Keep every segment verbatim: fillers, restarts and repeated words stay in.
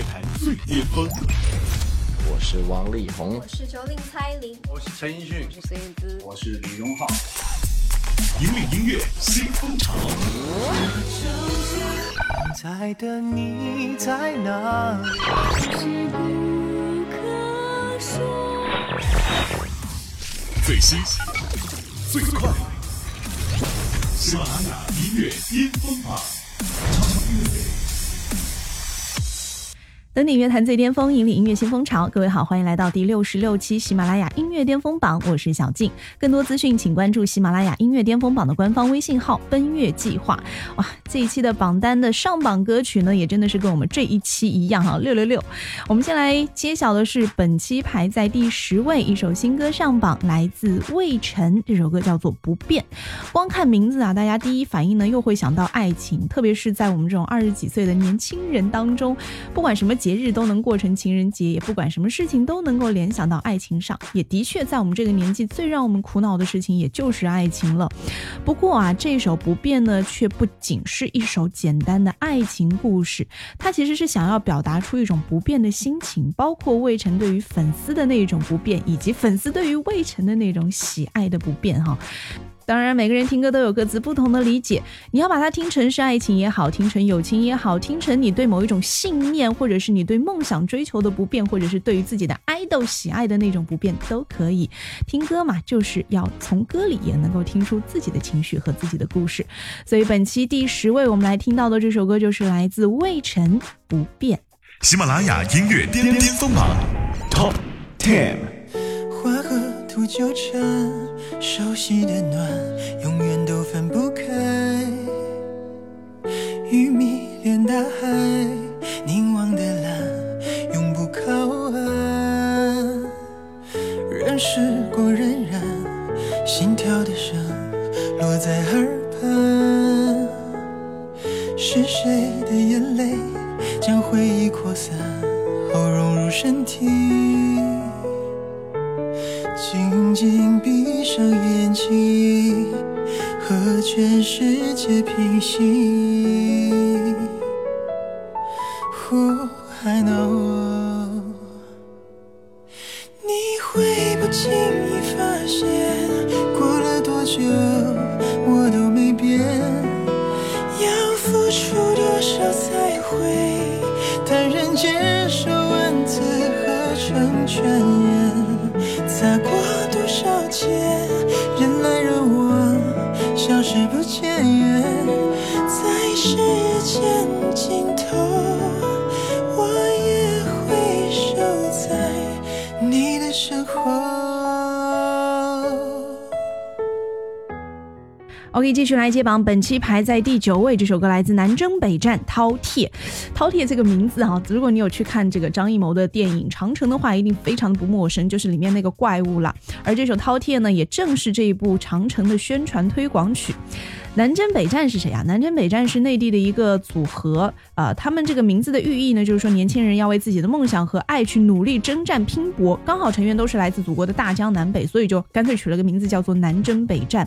乐坛最巅峰。我是王力宏，我是周林、蔡依林，我是陈奕迅，我是孙燕姿，我是李荣浩。引领音乐新风潮。现在的你在哪里？是不可说。最新、最快，喜马拉雅音乐巅峰榜。登顶乐坛最巅峰，引领音乐新风潮。各位好，欢迎来到第六十六期喜马拉雅音乐巅峰榜，我是小静。更多资讯请关注喜马拉雅音乐巅峰榜的官方微信号奔月计划。哇，这一期的榜单的上榜歌曲呢，也真的是跟我们这一期一样哈，六六六。我们先来揭晓的是本期排在第十位一首新歌上榜，来自魏晨，这首歌叫做《不变》。光看名字啊，大家第一反应呢又会想到爱情，特别是在我们这种二十几岁的年轻人当中，不管什么节日都能过成情人节，也不管什么事情都能够联想到爱情上，也的确在我们这个年纪最让我们苦恼的事情也就是爱情了。不过啊，这首《不变》呢却不仅是一首简单的爱情故事，它其实是想要表达出一种不变的心情，包括魏晨对于粉丝的那种不变，以及粉丝对于魏晨的那种喜爱的不变哈。当然每个人听歌都有各自不同的理解，你要把它听成是爱情也好，听成友情也好，听成你对某一种信念，或者是你对梦想追求的不变，或者是对于自己的爱豆喜爱的那种不变都可以。听歌嘛，就是要从歌里也能够听出自己的情绪和自己的故事。所以本期第十位我们来听到的这首歌就是来自魏晨《不变》。喜马拉雅音乐巅峰榜 Top 十。花和土纠缠，熟悉的暖永远都分不开，与迷恋大海凝望的蓝永不靠岸，人事过荏苒，心跳的声落在耳畔，是谁的眼泪将回忆扩散后融入身体，紧紧闭上眼睛，和全世界平行。Oh, I know， 你会不经意发现，过了多久我都没变，要付出多少才会坦然接受文字和成全言，擦过多少劫，人来人往，消失不见，在时间尽头，我也会守在你的身后。OK， 继续来揭榜，本期排在第九位，这首歌来自南征北战《饕餮》。饕餮这个名字啊，如果你有去看这个张艺谋的电影《长城》的话，一定非常的不陌生，就是里面那个怪物了。而这首《饕餮》呢，也正是这一部《长城》的宣传推广曲。南征北战是谁啊？南征北战是内地的一个组合，呃，他们这个名字的寓意呢，就是说年轻人要为自己的梦想和爱去努力征战拼搏。刚好成员都是来自祖国的大江南北，所以就干脆取了个名字叫做南征北战。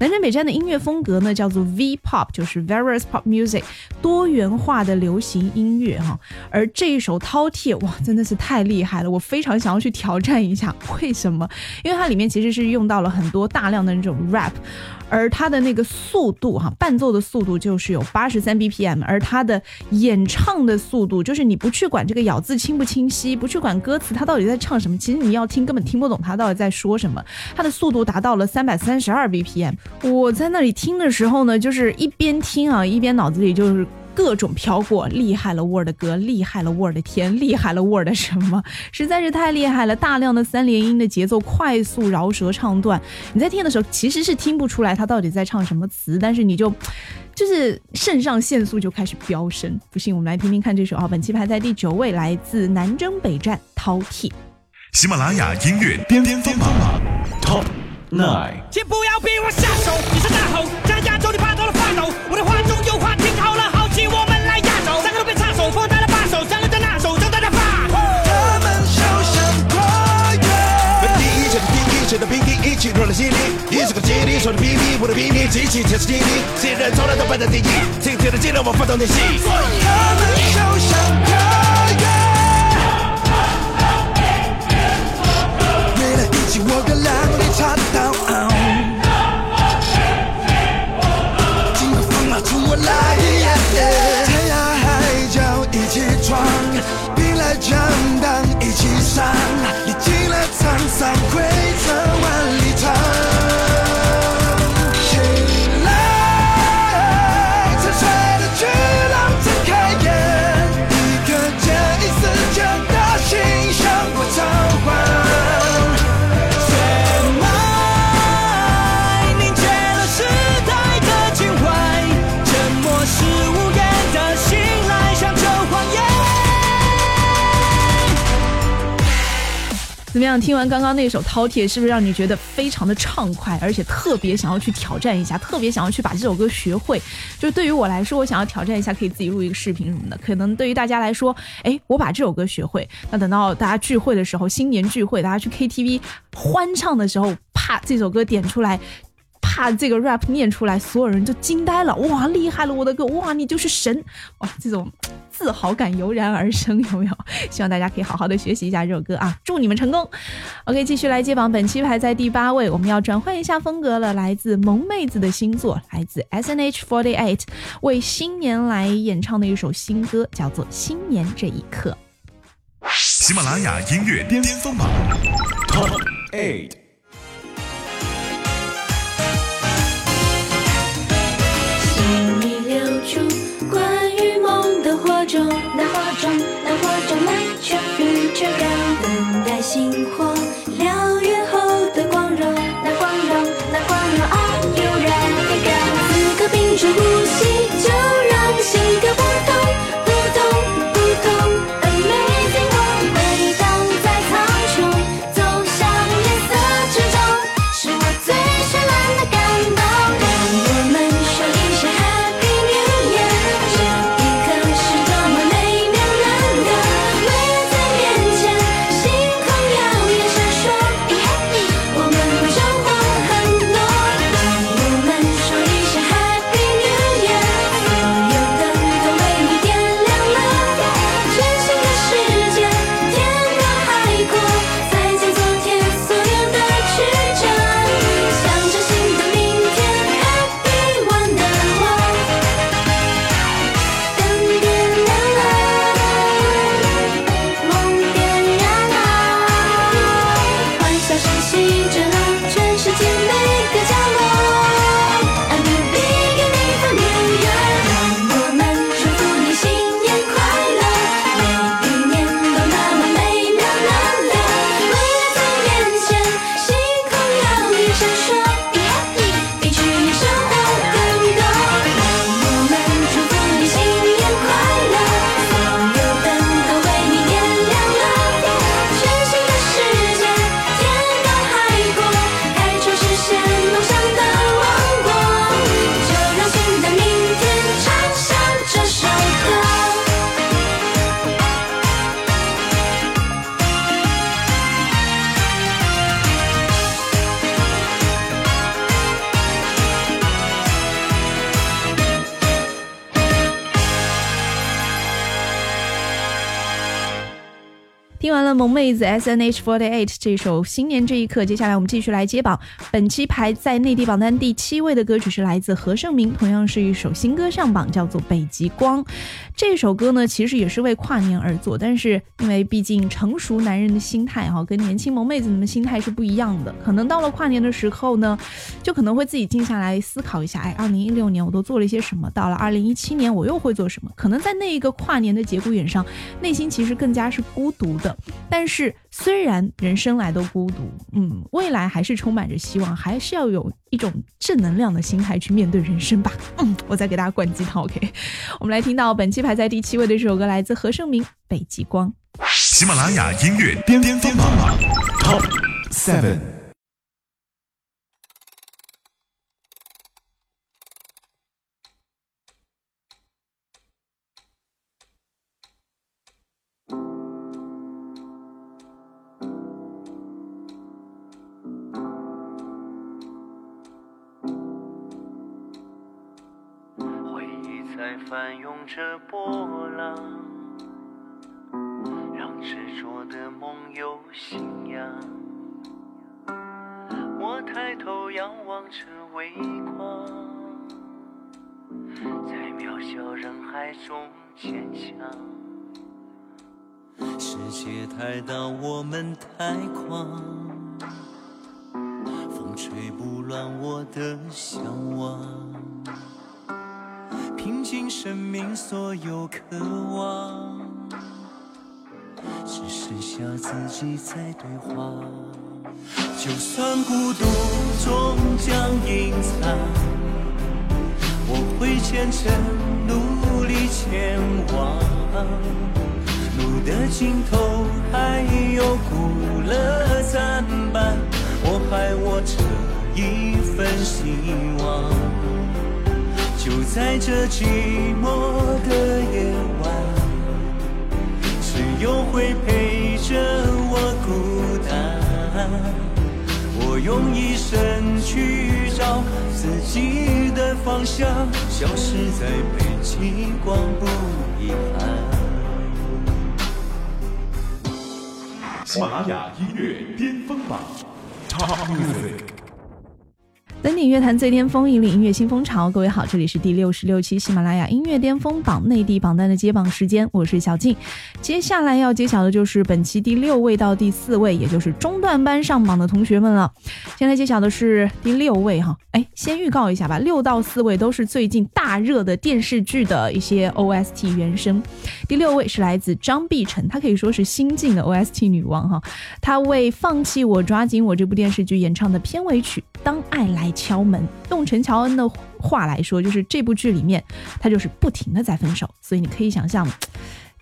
南征北战的音乐风格呢叫做 V-pop， 就是 Various Pop Music， 多元化的流行音乐哈。而这一首《饕餮》哇，真的是太厉害了，我非常想要去挑战一下。为什么？因为它里面其实是用到了很多大量的那种 rap， 而它的那个速度哈，伴奏的速度就是有 八十三 B P M， 而它的演唱的速度就是你不去管这个咬字清不清晰，不去管歌词它到底在唱什么，其实你要听根本听不懂它到底在说什么。它的速度达到了 三百三十二 B P M， 我在那里听的时候呢，就是一边听啊，一边脑子里就是各种飘过，厉害了 Word 的歌，厉害了 Word 的天，厉害了 Word 的什么，实在是太厉害了。大量的三连音的节奏快速饶舌唱段，你在听的时候其实是听不出来他到底在唱什么词，但是你就就是肾上腺素就开始飙升。不信我们来听听看这首啊，本期排在第九位，来自南征北战饕餮。喜马拉雅音乐巅峰榜 Top 九。先不要逼我下手，你是大吼在亚洲，你怕到了发抖，我的话中有话听好了。的兵力一起乱了心灵，一是个基地，手的秘密，我的秘密，极其天时地利，信任从来都摆在第一，今天的技能我放到内心，他们就像太阳。怎么样，听完刚刚那首饕餮是不是让你觉得非常的畅快，而且特别想要去挑战一下，特别想要去把这首歌学会？就对于我来说，我想要挑战一下，可以自己录一个视频什么的。可能对于大家来说，哎，我把这首歌学会，那等到大家聚会的时候，新年聚会，大家去 K T V 欢唱的时候，啪，这首歌点出来，怕这个 rap 念出来，所有人就惊呆了，哇，厉害了我的歌，哇，你就是神，哇，这种自豪感油然而生，有没有？希望大家可以好好的学习一下这首歌啊，祝你们成功。 OK， 继续来接榜，本期排在第八位，我们要转换一下风格了，来自萌妹子的新作，来自 S N H 四十八 为新年来演唱的一首新歌，叫做《新年这一刻》。喜马拉雅音乐巅峰榜 Top 八。星火燎原后的光荣，那光荣，那光荣啊，悠然的高。此刻屏住呼吸，就让心跳扑通扑通扑通 ，Amazing World。每当在苍穹走向夜色之中，是我最绚烂的感动。让我们说一声 Happy New Year， 这一刻是多么美妙难得，美人在面前。心听完了萌妹子 S N H 四十八 这首《新年这一刻》，接下来我们继续来接榜。本期排在内地榜单第七位的歌曲是来自何晟铭，同样是一首新歌上榜，叫做《北极光》。这首歌呢，其实也是为跨年而做，但是因为毕竟成熟男人的心态哈、啊，跟年轻萌妹子们的心态是不一样的。可能到了跨年的时候呢，就可能会自己静下来思考一下，哎，二零一六年我都做了一些什么？到了二零一七年我又会做什么？可能在那一个跨年的节骨眼上，内心其实更加是孤独的。但是虽然人生来都孤独，嗯，未来还是充满着希望，还是要有一种正能量的心态去面对人生吧。嗯，我再给大家灌鸡汤 OK。 我们来听到本期排在第七位的这首歌，来自何晟铭《北极光》。喜马拉雅音乐巅峰榜 Top 七。在翻涌着波浪，让执着的梦有信仰。我抬头仰望着微光，在渺小人海中坚强。世界太大，我们太狂，风吹不乱我的向往。拼尽生命所有渴望，只剩下自己在对话。就算孤独终将隐藏，我会虔诚努力前往。路的尽头还有古乐还握着一份希望，就在这寂寞的夜晚，谁又会陪着我孤单？我用一生去找自己的方向，消失在北极光，不遗憾。喜马拉雅音乐巅峰榜 Top Music， 登顶乐坛最巅峰，引领音乐新风潮。各位好，这里是第六十六期喜马拉雅音乐巅峰榜内地榜单的揭榜时间，我是小静。接下来要揭晓的就是本期第六位到第四位，也就是中段班上榜的同学们了。现在揭晓的是第六位哈，哎，先预告一下吧，六到四位都是最近大热的电视剧的一些 O S T 原声。第六位是来自张碧晨，她可以说是新晋的 O S T 女王哈，她为《放弃我抓紧我》这部电视剧演唱的片尾曲《当爱来敲门》，用陈乔恩的话来说，就是这部剧里面她就是不停的在分手，所以你可以想象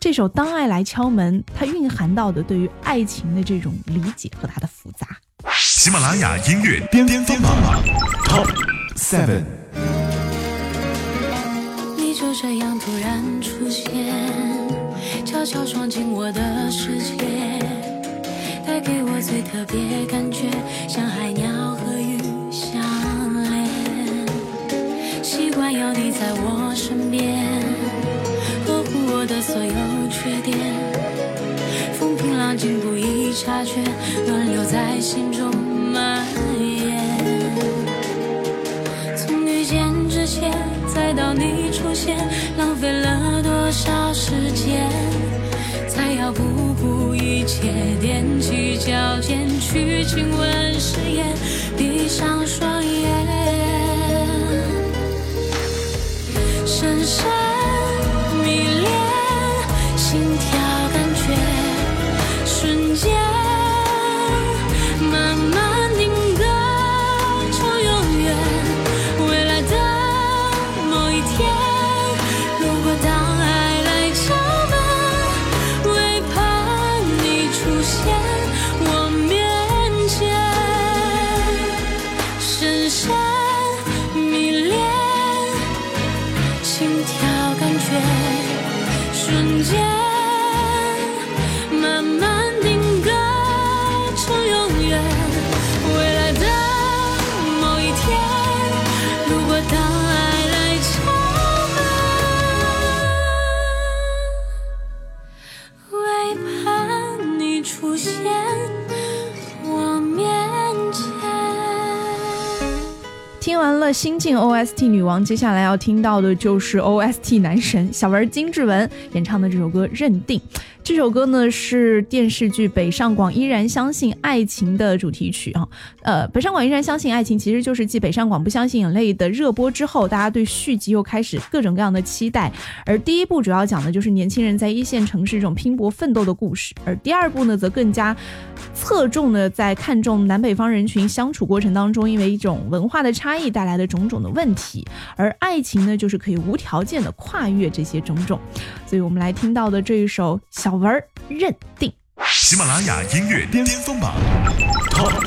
这首《当爱来敲门》它蕴含到的对于爱情的这种理解和它的复杂。喜马拉雅音乐巅峰榜 Top 七， 你就这样突然出现，悄悄闯进我的世界，带给我最特别感觉，像海鸟和鱼相连，习惯要你在我身边，呵护我的所有缺点，风平浪静不易察觉，轮流在心中蔓延。从遇见之前再到你出现，浪费了多少时间，才要不顾一切踮起脚尖去亲吻誓言，闭上双眼，深深迷恋，心跳感觉瞬间慢慢定格成永远，未来的某一天，如果当瞬间慢慢定格成永远，未来的某一天，如果当爱来敲门，为盼你出现我面前。听完了新晋 O S T 女王，接下来要听到的就是 O S T 男神小文金志文演唱的这首歌《认定》。这首歌呢是电视剧《北上广依然相信爱情》的主题曲啊。呃，《北上广依然相信爱情》其实就是继《北上广不相信眼泪》的热播之后，大家对续集又开始各种各样的期待。而第一部主要讲的就是年轻人在一线城市这种拼搏奋斗的故事，而第二部呢则更加侧重的在看重南北方人群相处过程当中因为一种文化的差异带来的种种的问题，而爱情呢就是可以无条件的跨越这些种种。所以我们来听到的这一首小文认定。喜马拉雅音乐巅峰榜 Top 六，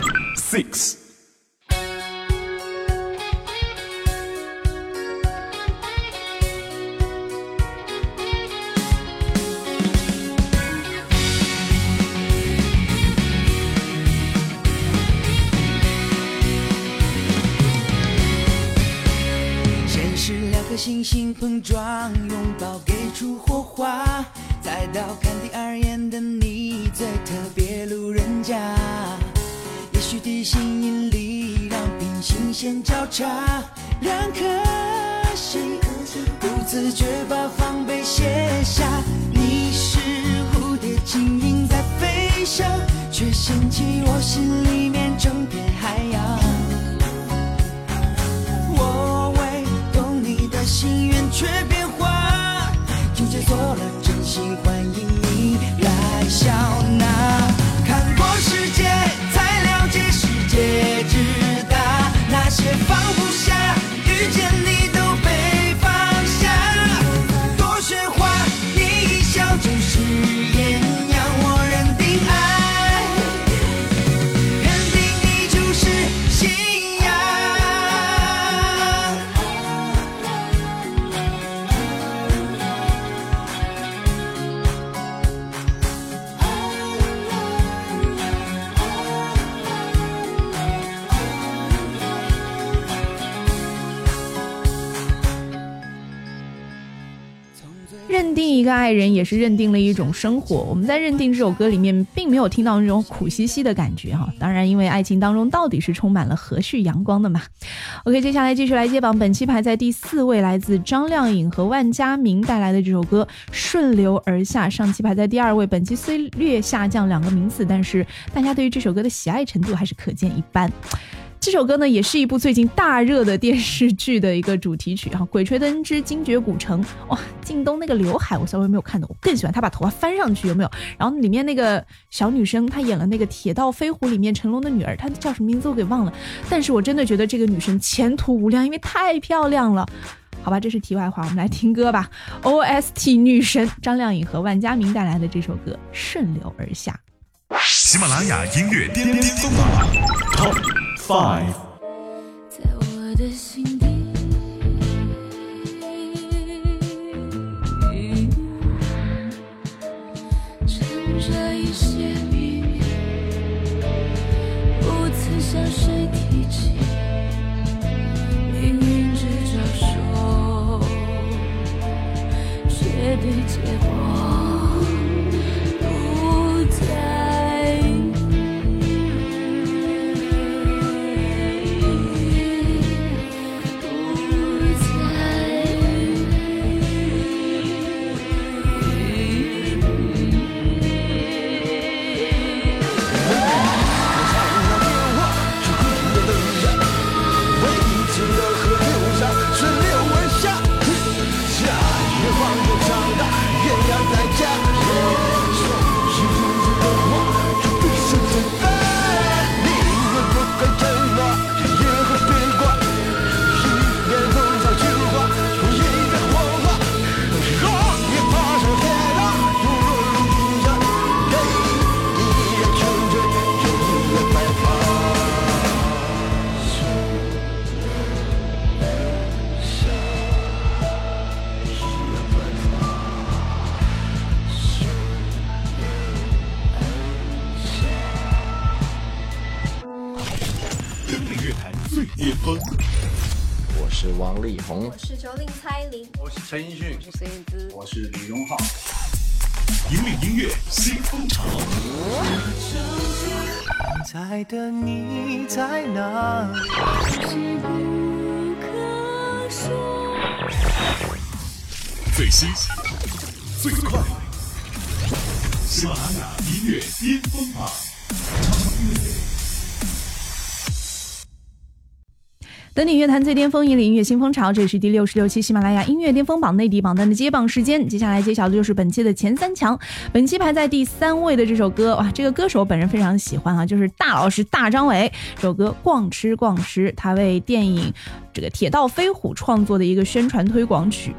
星星碰撞，拥抱给出火花，再到看第二眼的你最特别路人甲，也许地心引力让平行线交叉，两颗心不自觉把防备卸下，你是蝴蝶轻盈在飞翔，却掀起我心里面整片海洋，心愿却变化，就解锁了真心，欢迎你来笑纳。看过世界，才了解世界之大，那些放不下，遇见你都被放下。多喧哗，你一个爱人也是认定了一种生活。我们在认定这首歌里面并没有听到那种苦兮兮的感觉哈，当然因为爱情当中到底是充满了和煦阳光的嘛。 OK， 接下来继续来揭榜，本期排在第四位，来自张靓颖和万嘉明带来的这首歌顺流而下，上期排在第二位，本期虽略下降两个名次，但是大家对于这首歌的喜爱程度还是可见一斑。这首歌呢也是一部最近大热的电视剧的一个主题曲、啊、鬼吹灯之精绝古城。哇，靳东那个刘海我稍微没有看懂，我更喜欢他把头发翻上去，有没有？然后里面那个小女生，她演了那个铁道飞狐里面成龙的女儿，她叫什么名字我给忘了，但是我真的觉得这个女生前途无量，因为太漂亮了。好吧，这是题外话，我们来听歌吧。 O S T 女神张靓颖和万嘉明带来的这首歌顺流而下。喜马拉雅音乐巅巅峰榜 Top five， 在我的心底沉着一些秘密，不曾向谁提起，命运只招手，却对结果王力宏，我是九零蔡依林，我是陈奕迅，我是孙燕姿，我是李荣浩。引领音乐新风潮。我在的你在哪？是不可说。最新、最快，喜马拉雅音乐巅峰榜。登顶乐坛最巅峰，引领音乐新风潮，这也是第六十六期喜马拉雅音乐巅峰榜内地榜单的揭榜时间。接下来揭晓的就是本期的前三强，本期排在第三位的这首歌，哇，这个歌手本人非常喜欢啊，就是大老师大张伟，这首歌《逛吃逛吃》，他为电影这个《铁道飞虎》创作的一个宣传推广曲。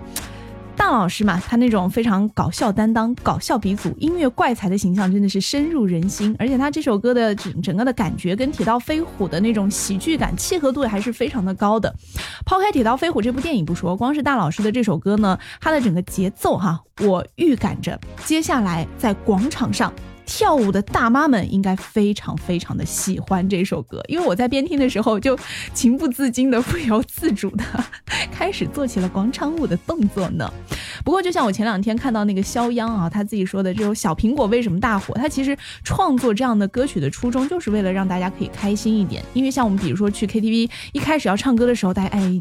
大老师嘛，他那种非常搞笑担当、搞笑鼻祖、音乐怪才的形象真的是深入人心，而且他这首歌的整整个的感觉跟《铁道飞虎》的那种喜剧感契合度还是非常的高的。抛开《铁道飞虎》这部电影不说，光是大老师的这首歌呢，他的整个节奏哈，我预感着接下来在广场上跳舞的大妈们应该非常非常的喜欢这首歌，因为我在边听的时候就情不自禁的不由自主的开始做起了广场舞的动作呢。不过就像我前两天看到那个肖央啊，他自己说的这首小苹果为什么大火，他其实创作这样的歌曲的初衷就是为了让大家可以开心一点，因为像我们比如说去 K T V 一开始要唱歌的时候，大家哎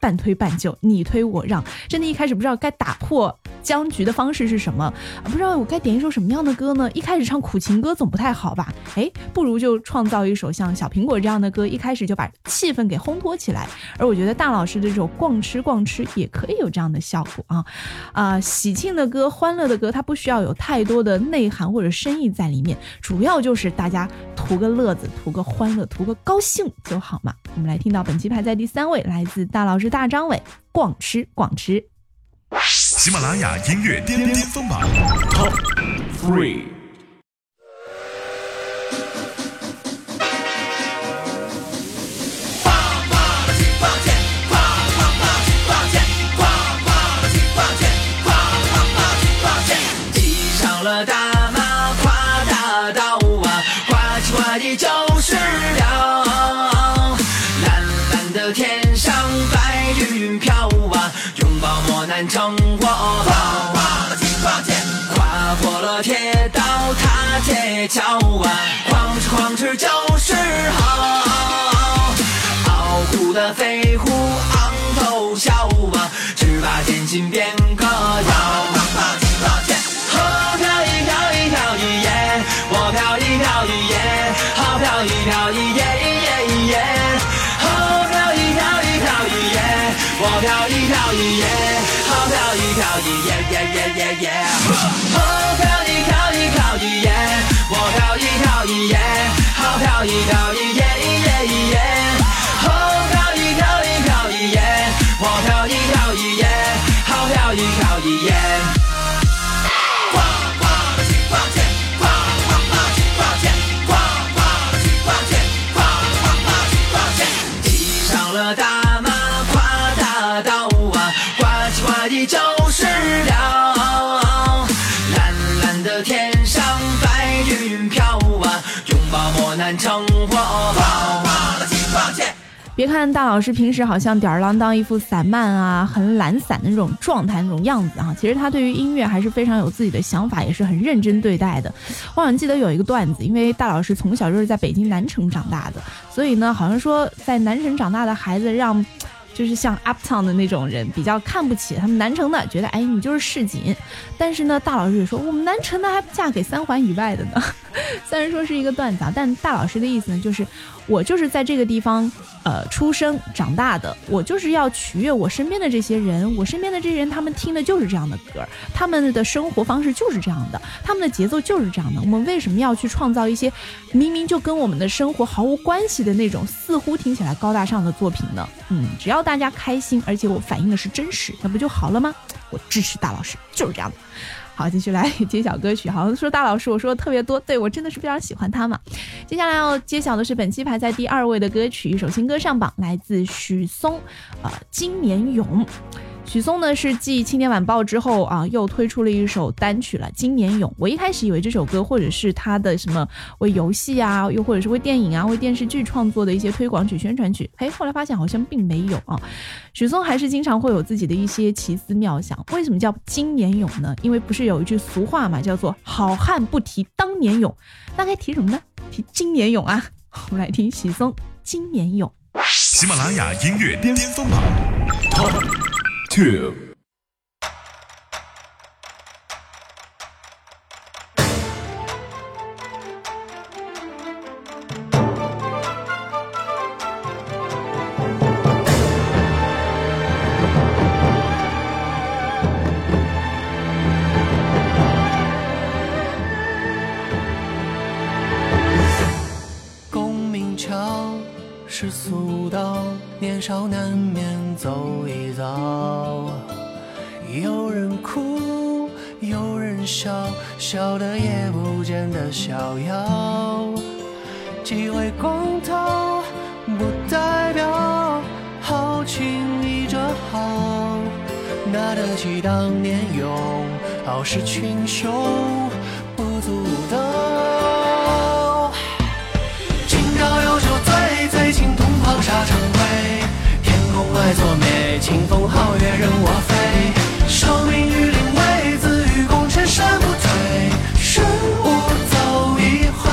半推半就，你推我让，真的一开始不知道该打破僵局的方式是什么，不知道我该点一首什么样的歌呢？一开始唱苦情歌总不太好吧？哎，不如就创造一首像小苹果这样的歌，一开始就把气氛给烘托起来。而我觉得大老师的这首《逛吃逛吃》也可以有这样的效果啊！啊、呃，喜庆的歌、欢乐的歌，它不需要有太多的内涵或者深意在里面，主要就是大家图个乐子、图个欢乐、图个高兴就好嘛。我们来听到本期排在第三位，来自大老师大张伟，逛吃逛吃。喜马拉雅音乐巅巅峰榜 Top three。成我，哇哇的金花的铁倒塌铁脚啊，狂吃狂吃就是好，傲骨的飞虎昂头笑啊，只把天心变个妖。别看大老师平时好像吊儿郎当一副散漫啊很懒散的那种状态那种样子啊，其实他对于音乐还是非常有自己的想法，也是很认真对待的。我好像记得有一个段子，因为大老师从小就是在北京南城长大的，所以呢好像说在南城长大的孩子让就是像 uptown 的那种人比较看不起他们南城的，觉得哎你就是市井，但是呢大老师也说我们南城的还不嫁给三环以外的呢，虽然说是一个段子，但大老师的意思呢就是我就是在这个地方呃出生长大的，我就是要取悦我身边的这些人，我身边的这些人他们听的就是这样的歌，他们的生活方式就是这样的，他们的节奏就是这样的，我们为什么要去创造一些明明就跟我们的生活毫无关系的那种似乎听起来高大上的作品呢？嗯，只要大家开心，而且我反映的是真实，那不就好了吗？我支持大老师，就是这样的。好，继续来揭晓歌曲。好像说大老师我说的特别多，对，我真的是非常喜欢他嘛。接下来要揭晓的是本期排在第二位的歌曲，一首新歌上榜，来自许嵩，呃，今年勇。许嵩呢是继青年晚报之后啊，又推出了一首单曲了，今年勇。我一开始以为这首歌或者是他的什么为游戏啊，又或者是为电影啊，为电视剧创作的一些推广曲宣传曲，哎，后来发现好像并没有啊。许嵩还是经常会有自己的一些奇思妙想。为什么叫今年勇呢？因为不是有一句俗话嘛，叫做好汉不提当年勇，那该提什么呢？提今年勇啊。我们来听许嵩今年勇。喜马拉雅音乐巅峰榜 Top 二。是俗道，年少难免走一遭，有人哭有人笑，笑的也不见得逍遥，机会公道不代表豪情一着好，拿得起当年勇，傲视群雄不足道，今朝有酒醉醉情同袍杀成归，天空爱作美，清风皓月任我飞，守命于临危，自与共嗔身不退，身无走一回。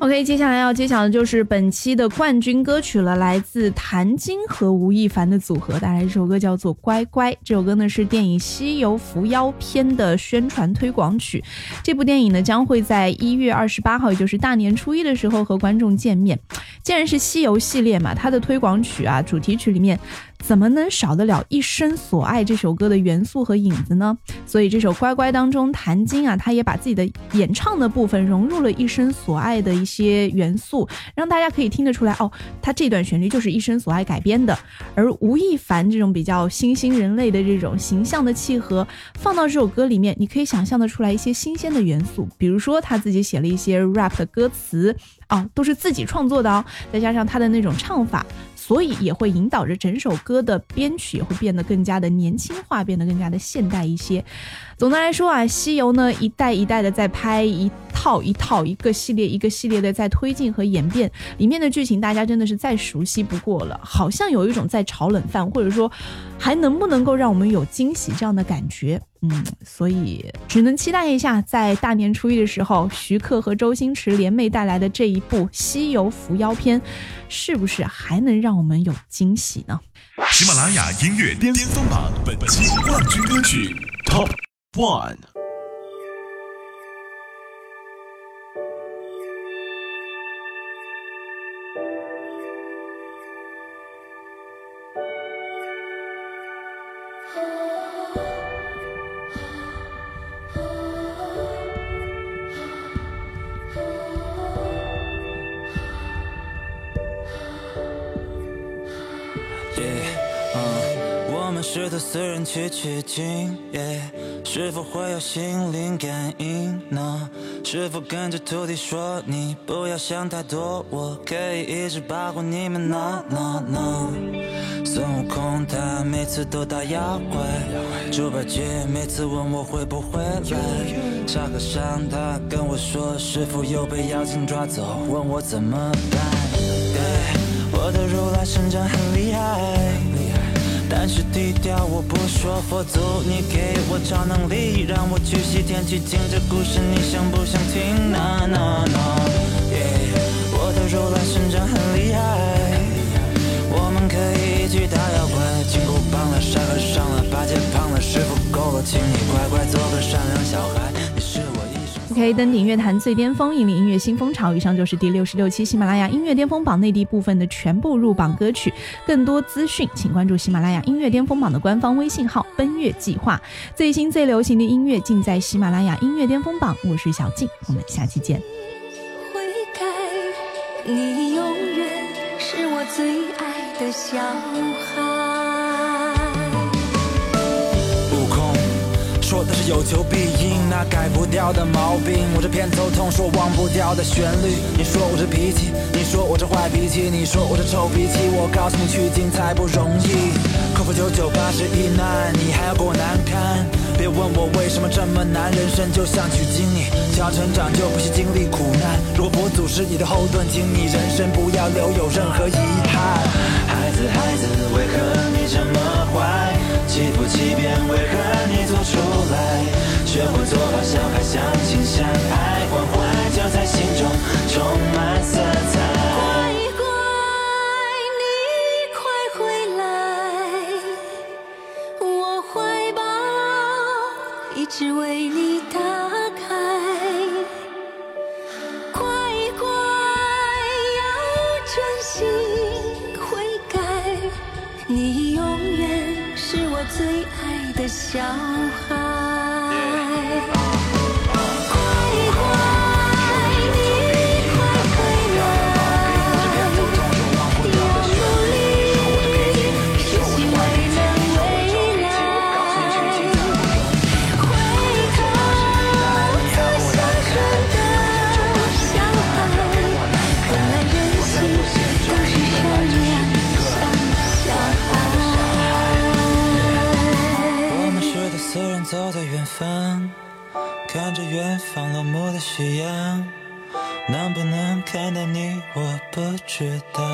OK， 接下来要揭晓的就是本期的冠军歌曲了，来自谭晶和吴亦凡的组合带来这首歌叫做乖乖。这首歌呢是电影《西游伏妖篇》的宣传推广曲，这部电影呢将会在一月二十八号，也就是大年初一的时候和观众见面。既然是西游系列嘛，它的推广曲啊主题曲里面怎么能少得了一生所爱这首歌的元素和影子呢？所以这首乖乖当中，谭晶啊他也把自己的演唱的部分融入了一生所爱的一些元素，让大家可以听得出来哦，他这段旋律就是一生所爱改编的。而吴亦凡这种比较新兴人类的这种形象的契合放到这首歌里面，你可以想象得出来一些新鲜的元素，比如说他自己写了一些 rap 的歌词啊，都是自己创作的哦，再加上他的那种唱法，所以也会引导着整首歌的编曲也会变得更加的年轻化，变得更加的现代一些。总的来说啊，西游呢一代一代的在拍，一套一套一个系列一个系列的在推进和演变，里面的剧情大家真的是再熟悉不过了，好像有一种在炒冷饭，或者说还能不能够让我们有惊喜这样的感觉。嗯，所以只能期待一下在大年初一的时候，徐克和周星驰联袂带来的这一部西游伏妖篇是不是还能让我们有惊喜呢？喜马拉雅音乐巅峰榜本期冠军歌曲 Top One。是对私人去取经、yeah、是否会有心灵感应呢？是否跟着徒弟说你不要想太多，我可以一直保护你们 No No No。 孙悟空他每次都打妖怪，猪八戒每次问我会不会来，沙和尚他跟我说师父又被妖精抓走，问我怎么办、yeah、我的如来神掌很厉害，但是低调我不说。佛祖你给我超能力，让我去西天取经，这故事你想不想听 No No No、yeah、我的如来神掌很厉害，我们可以一起打妖怪，金箍棒了，沙和尚了，八戒胖了，师父够了，请你乖乖做个善良小孩，你是我一生。 OK， 登顶乐坛最巅峰，引领音乐新风潮。以上就是第六十六期喜马拉雅音乐巅峰榜内地部分的全部入榜歌曲，更多资讯请关注喜马拉雅音乐巅峰榜的官方微信号奔月计划，最新最流行的音乐尽在喜马拉雅音乐巅峰榜。我是小静，我们下期见。悔改，你永远是我最爱的小孩。悟空说的是有求必应，那改不掉的毛病，我这偏头痛，说忘不掉的旋律，你说我这脾气，你说我这坏脾气，你说我这臭脾气，我告诉你取经才不容易，克服九九八十一难，你还要给我难堪，别问我为什么这么难，人生就像取经，你想要成长就必须经历苦难，如果佛祖是你的后盾，请你人生不要留有任何遗憾。孩子孩子为何你这么坏，欺负欺骗为何你做出来，学会做好小孩，相亲相爱，关怀就在心中，充满色彩。看着远方落幕的夕阳，能不能看到你我不知道。